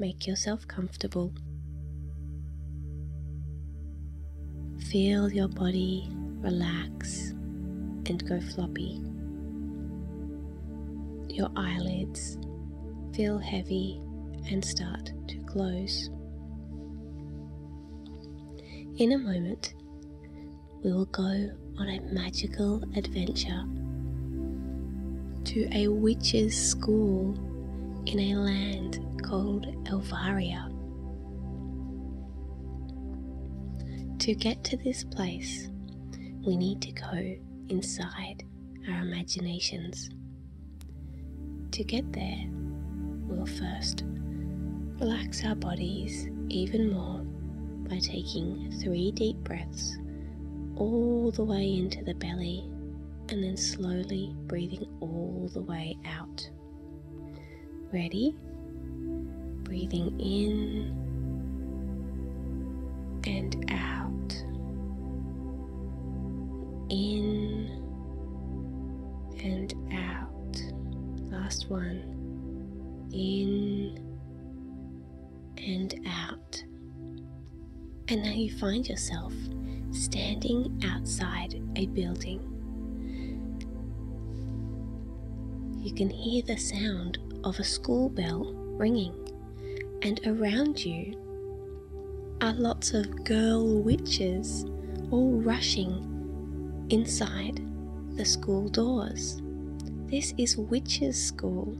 make yourself comfortable. Feel your body relax and go floppy. Your eyelids feel heavy and start to close. In a moment, we will go on a magical adventure to a witch's school in a land called Elvaria. To get to this place, we need to go inside our imaginations. To get there, we'll first relax our bodies even more by taking 3 deep breaths all the way into the belly and then slowly breathing all the way out. Ready? Breathing in and out. In and out. Last one. In and out. And now you find yourself standing outside a building. You can hear the sound of a school bell ringing, and around you are lots of girl witches all rushing inside the school doors. This is Witch's School.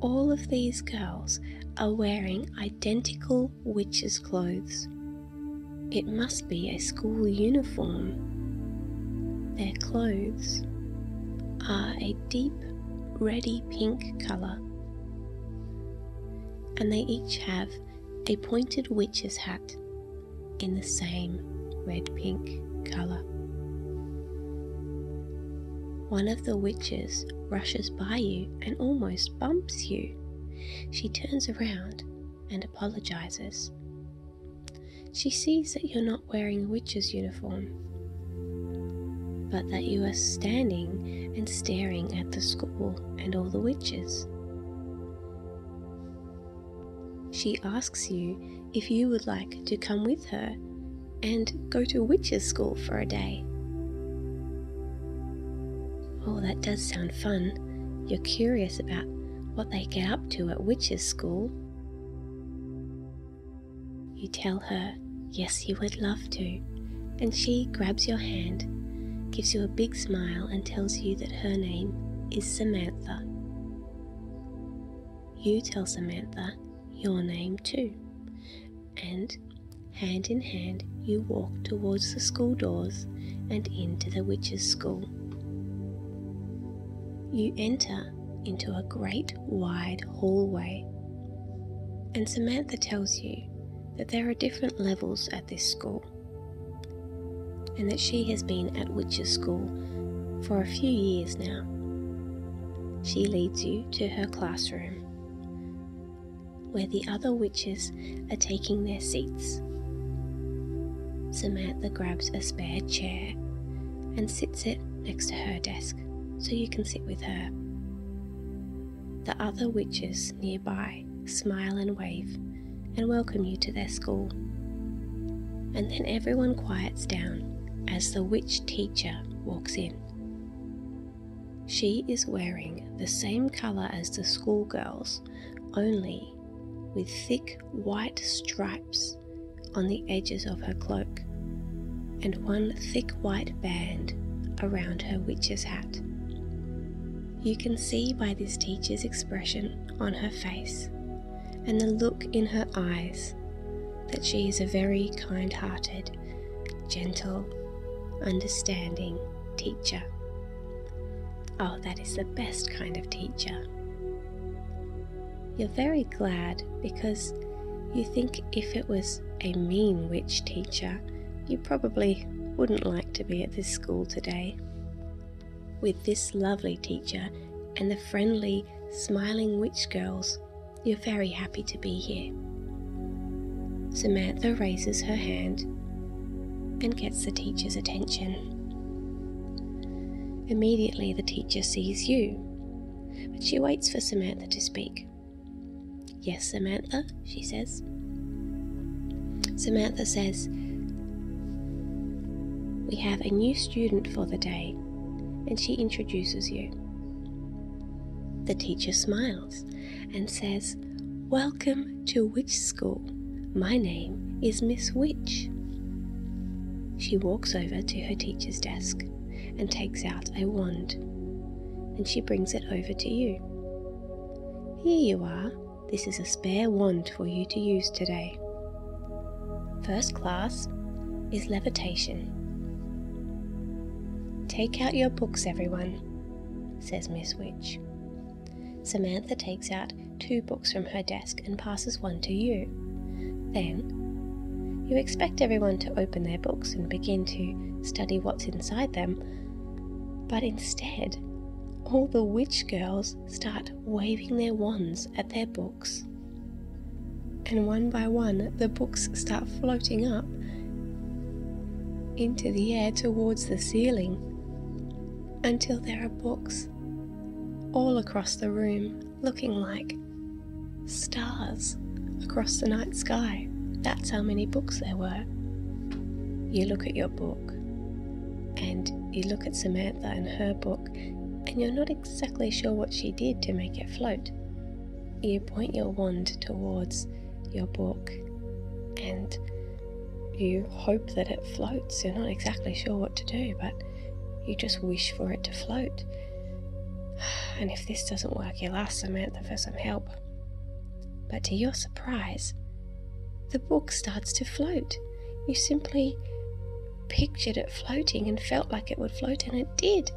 All of these girls are wearing identical witches' clothes. It must be a school uniform. Their clothes are a deep reddy pink colour, and they each have a pointed witch's hat in the same red-pink colour. One of the witches rushes by you and almost bumps you. She turns around and apologises. She sees that you're not wearing a witch's uniform, but that you are standing and staring at the school and all the witches. She asks you if you would like to come with her and go to Witch's School for a day. Oh, that does sound fun. You're curious about what they get up to at Witch's School. You tell her, yes, you would love to, and she grabs your hand, gives you a big smile and tells you that her name is Samantha. You tell Samantha your name too, and hand in hand you walk towards the school doors and into the witch's school. You enter into a great wide hallway, and Samantha tells you that there are different levels at this school, and that she has been at Witch's School for a few years now. She leads you to her classroom, where the other witches are taking their seats. Samantha grabs a spare chair and sits it next to her desk so you can sit with her. The other witches nearby smile and wave and welcome you to their school. And then everyone quiets down as the witch teacher walks in. She is wearing the same colour as the schoolgirls, only with thick white stripes on the edges of her cloak and one thick white band around her witch's hat. You can see by this teacher's expression on her face and the look in her eyes that she is a very kind-hearted, gentle, understanding teacher. Oh, that is the best kind of teacher. You're very glad, because you think if it was a mean witch teacher, you probably wouldn't like to be at this school today. With this lovely teacher and the friendly, smiling witch girls, you're very happy to be here. Samantha raises her hand and gets the teacher's attention. Immediately the teacher sees you, but she waits for Samantha to speak. "Yes, Samantha," she says. Samantha says, "We have a new student for the day," and she introduces you. The teacher smiles and says, "Welcome to Witch School. My name is Miss Witch." She walks over to her teacher's desk and takes out a wand, and she brings it over to you. "Here you are. This is a spare wand for you to use today. First class is levitation." "Take out your books, everyone," says Miss Witch. Samantha takes out 2 books from her desk and passes one to you. Then, you expect everyone to open their books and begin to study what's inside them, but instead, all the witch girls start waving their wands at their books. And one by one, the books start floating up into the air towards the ceiling, until there are books all across the room, looking like stars across the night sky. That's how many books there were. You look at your book, and you look at Samantha and her book, and you're not exactly sure what she did to make it float. You point your wand towards your book and you hope that it floats. You're not exactly sure what to do, but you just wish for it to float. And if this doesn't work, you'll ask Samantha for some help. But to your surprise, the book starts to float. You simply pictured it floating and felt like it would float, and it did.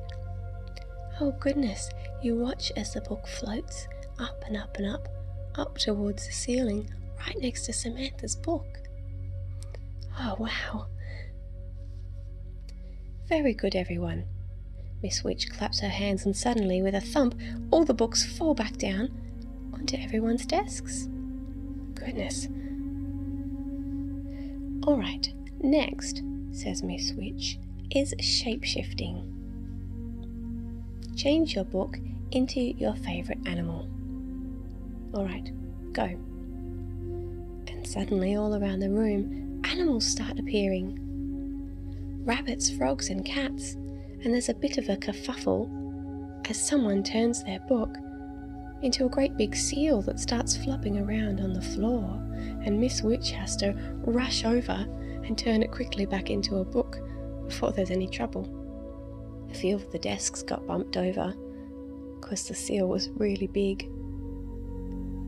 Oh goodness, you watch as the book floats up and up and up, up towards the ceiling, right next to Samantha's book. Oh wow. "Very good, everyone." Miss Witch claps her hands, and suddenly, with a thump, all the books fall back down onto everyone's desks. Goodness. "All right, next," says Miss Witch, "is shape-shifting. Change your book into your favourite animal. All right, go." And suddenly, all around the room, animals start appearing. Rabbits, frogs and cats, and there's a bit of a kerfuffle as someone turns their book into a great big seal that starts flopping around on the floor, and Miss Witch has to rush over and turn it quickly back into a book before there's any trouble. A few of the desks got bumped over because the seal was really big.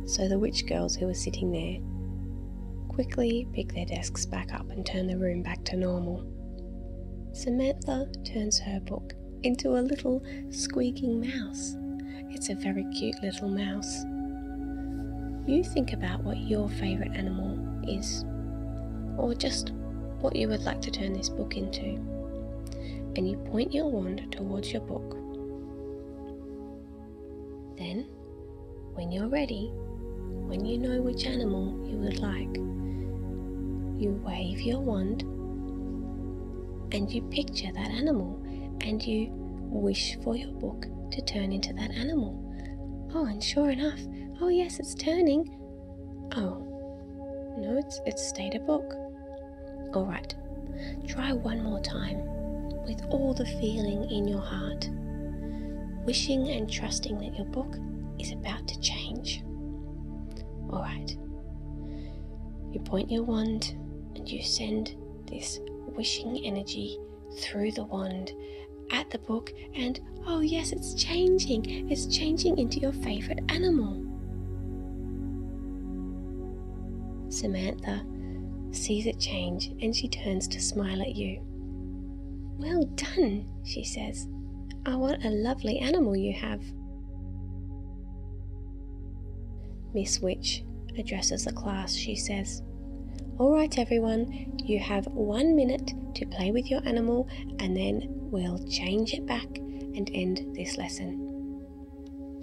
So the witch girls who were sitting there quickly pick their desks back up and turn the room back to normal. Samantha turns her book into a little squeaking mouse. It's a very cute little mouse. You think about what your favourite animal is, or just what you would like to turn this book into, and you point your wand towards your book. Then, when you're ready, when you know which animal you would like, you wave your wand and you picture that animal, and you wish for your book to turn into that animal. Oh, and sure enough, oh yes, it's turning. Oh, no, it's stayed a book. All right, try one more time, with all the feeling in your heart, wishing and trusting that your book is about to change. All right, you point your wand and you send this wishing energy through the wand at the book, and oh yes, it's changing into your favourite animal. Samantha sees it change and she turns to smile at you. "Well done," she says. "Oh, what a lovely animal you have." Miss Witch addresses the class. She says, "All right, everyone, you have 1 minute to play with your animal, and then we'll change it back and end this lesson."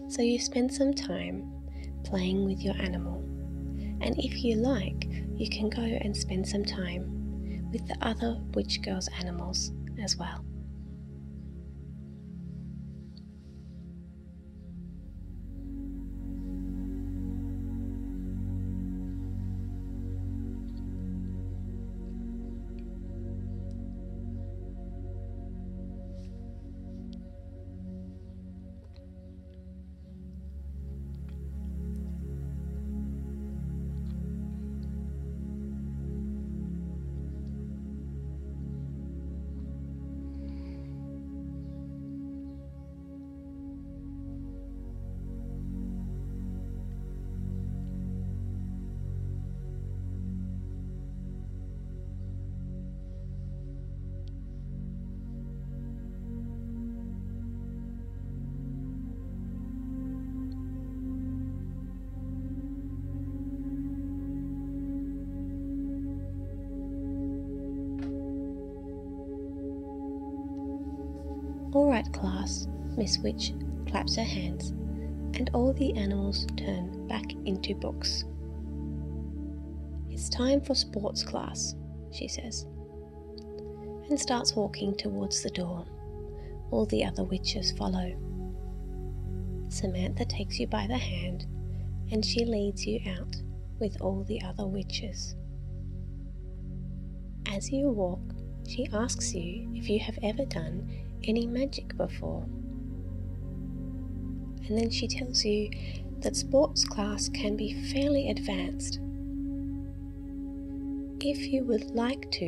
So you spend some time playing with your animal, and if you like, you can go and spend some time with the other witch girls' animals as well. "All right, class," Miss Witch claps her hands, and all the animals turn back into books. "It's time for sports class," she says, and starts walking towards the door. All the other witches follow. Samantha takes you by the hand, and she leads you out with all the other witches. As you walk, she asks you if you have ever done any magic before. And then she tells you that sports class can be fairly advanced. If you would like to,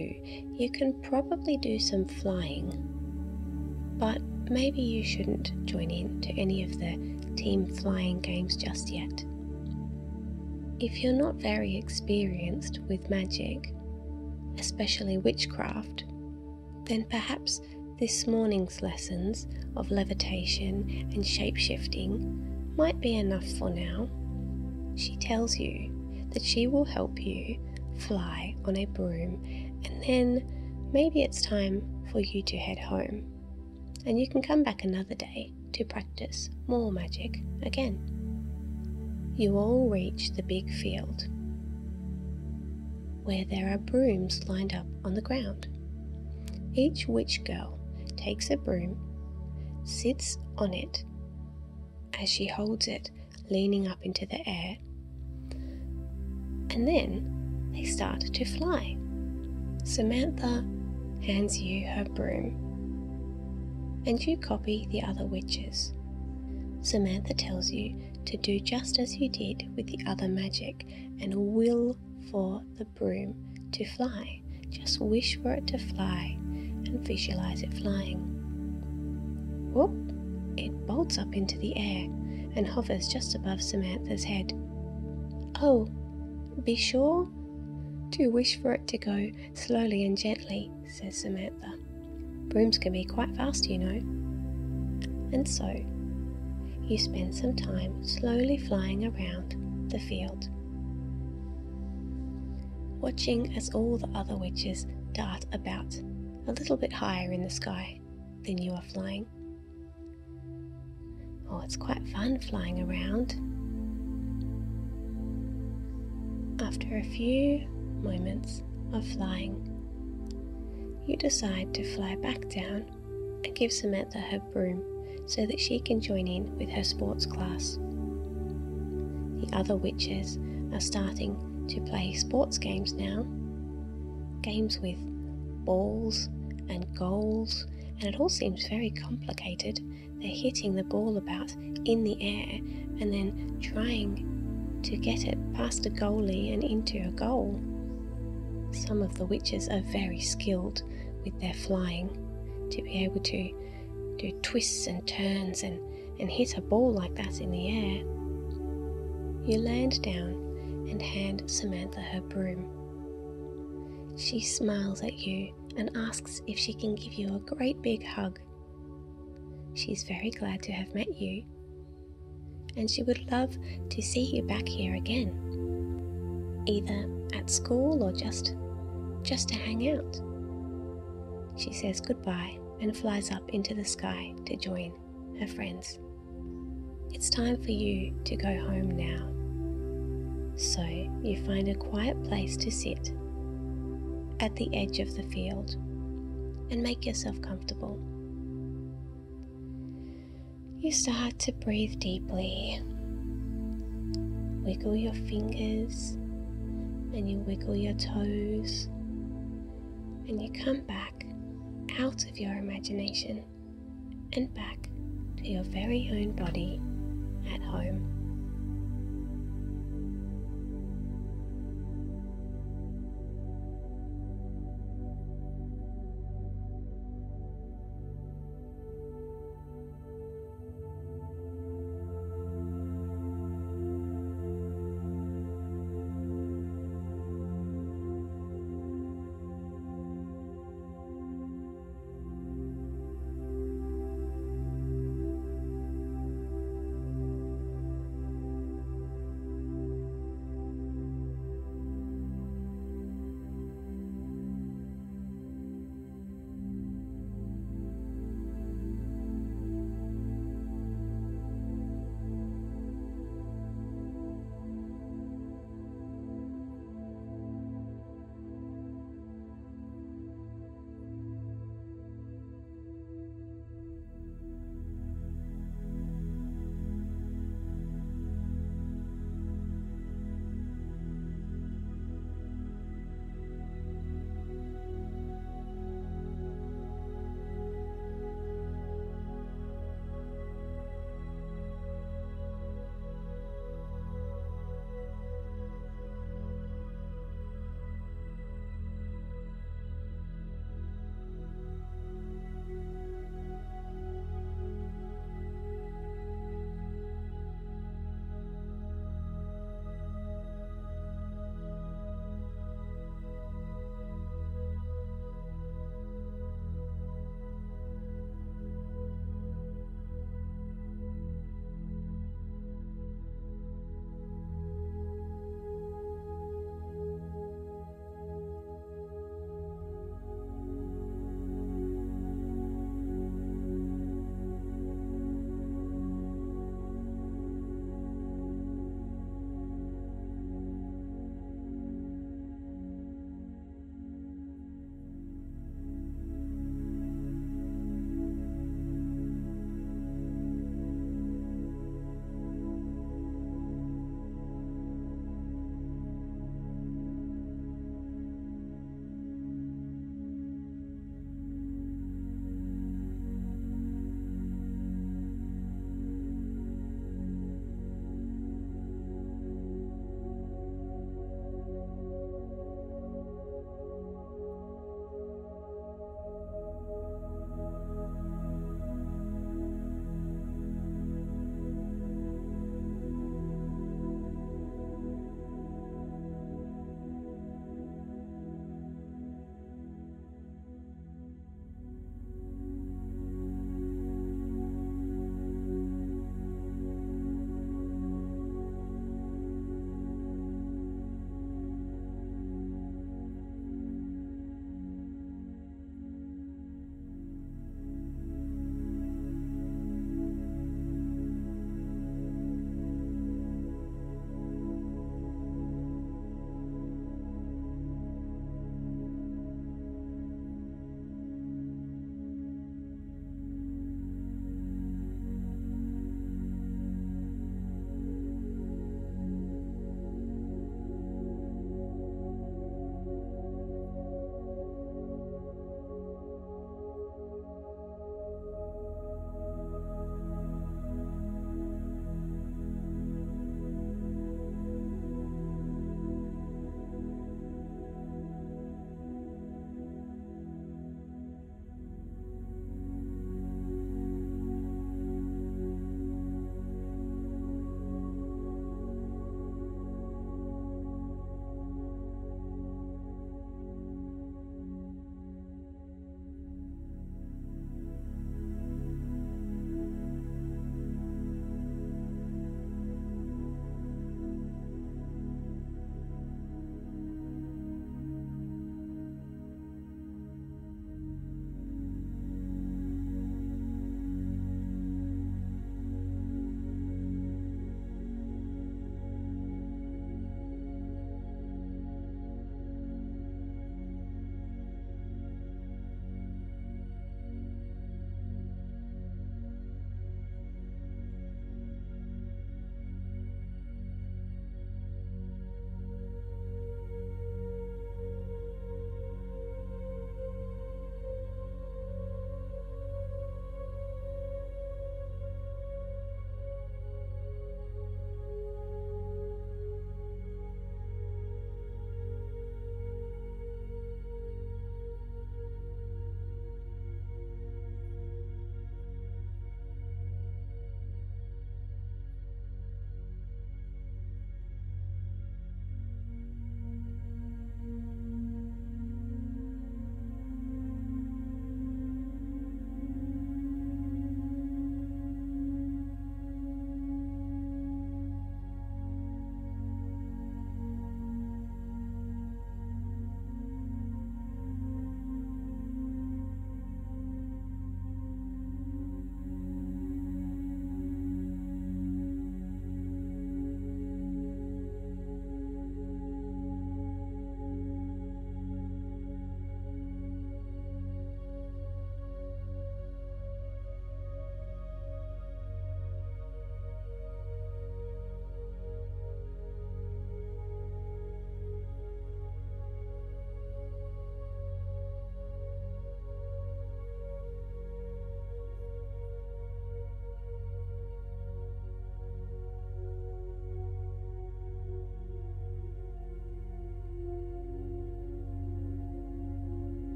you can probably do some flying, but maybe you shouldn't join in to any of the team flying games just yet. If you're not very experienced with magic, especially witchcraft, then perhaps this morning's lessons of levitation and shape-shifting might be enough for now. She tells you that she will help you fly on a broom, and then maybe it's time for you to head home, and you can come back another day to practice more magic again. You all reach the big field, where there are brooms lined up on the ground. Each witch girl takes a broom, sits on it as she holds it, leaning up into the air, and then they start to fly. Samantha hands you her broom, and you copy the other witches. Samantha tells you to do just as you did with the other magic and will for the broom to fly. Just wish for it to fly and visualize it flying. Whoop! It bolts up into the air and hovers just above Samantha's head. "Oh, be sure to wish for it to go slowly and gently," says Samantha. "Brooms can be quite fast, you know." And so, you spend some time slowly flying around the field, watching as all the other witches dart about a little bit higher in the sky than you are flying. Oh, it's quite fun flying around. After a few moments of flying, you decide to fly back down and give Samantha her broom so that she can join in with her sports class. The other witches are starting to play sports games now. Games with balls and goals, and it all seems very complicated. They're hitting the ball about in the air and then trying to get it past a goalie and into a goal. Some of the witches are very skilled with their flying to be able to do twists and turns and hit a ball like that in the air. You land down and hand Samantha her broom. She smiles at you and asks if she can give you a great big hug. She's very glad to have met you, and she would love to see you back here again, either at school or just to hang out. She says goodbye and flies up into the sky to join her friends. It's time for you to go home now. So you find a quiet place to sit at the edge of the field and make yourself comfortable. You start to breathe deeply. Wiggle your fingers and you wiggle your toes, and you come back out of your imagination and back to your very own body at home.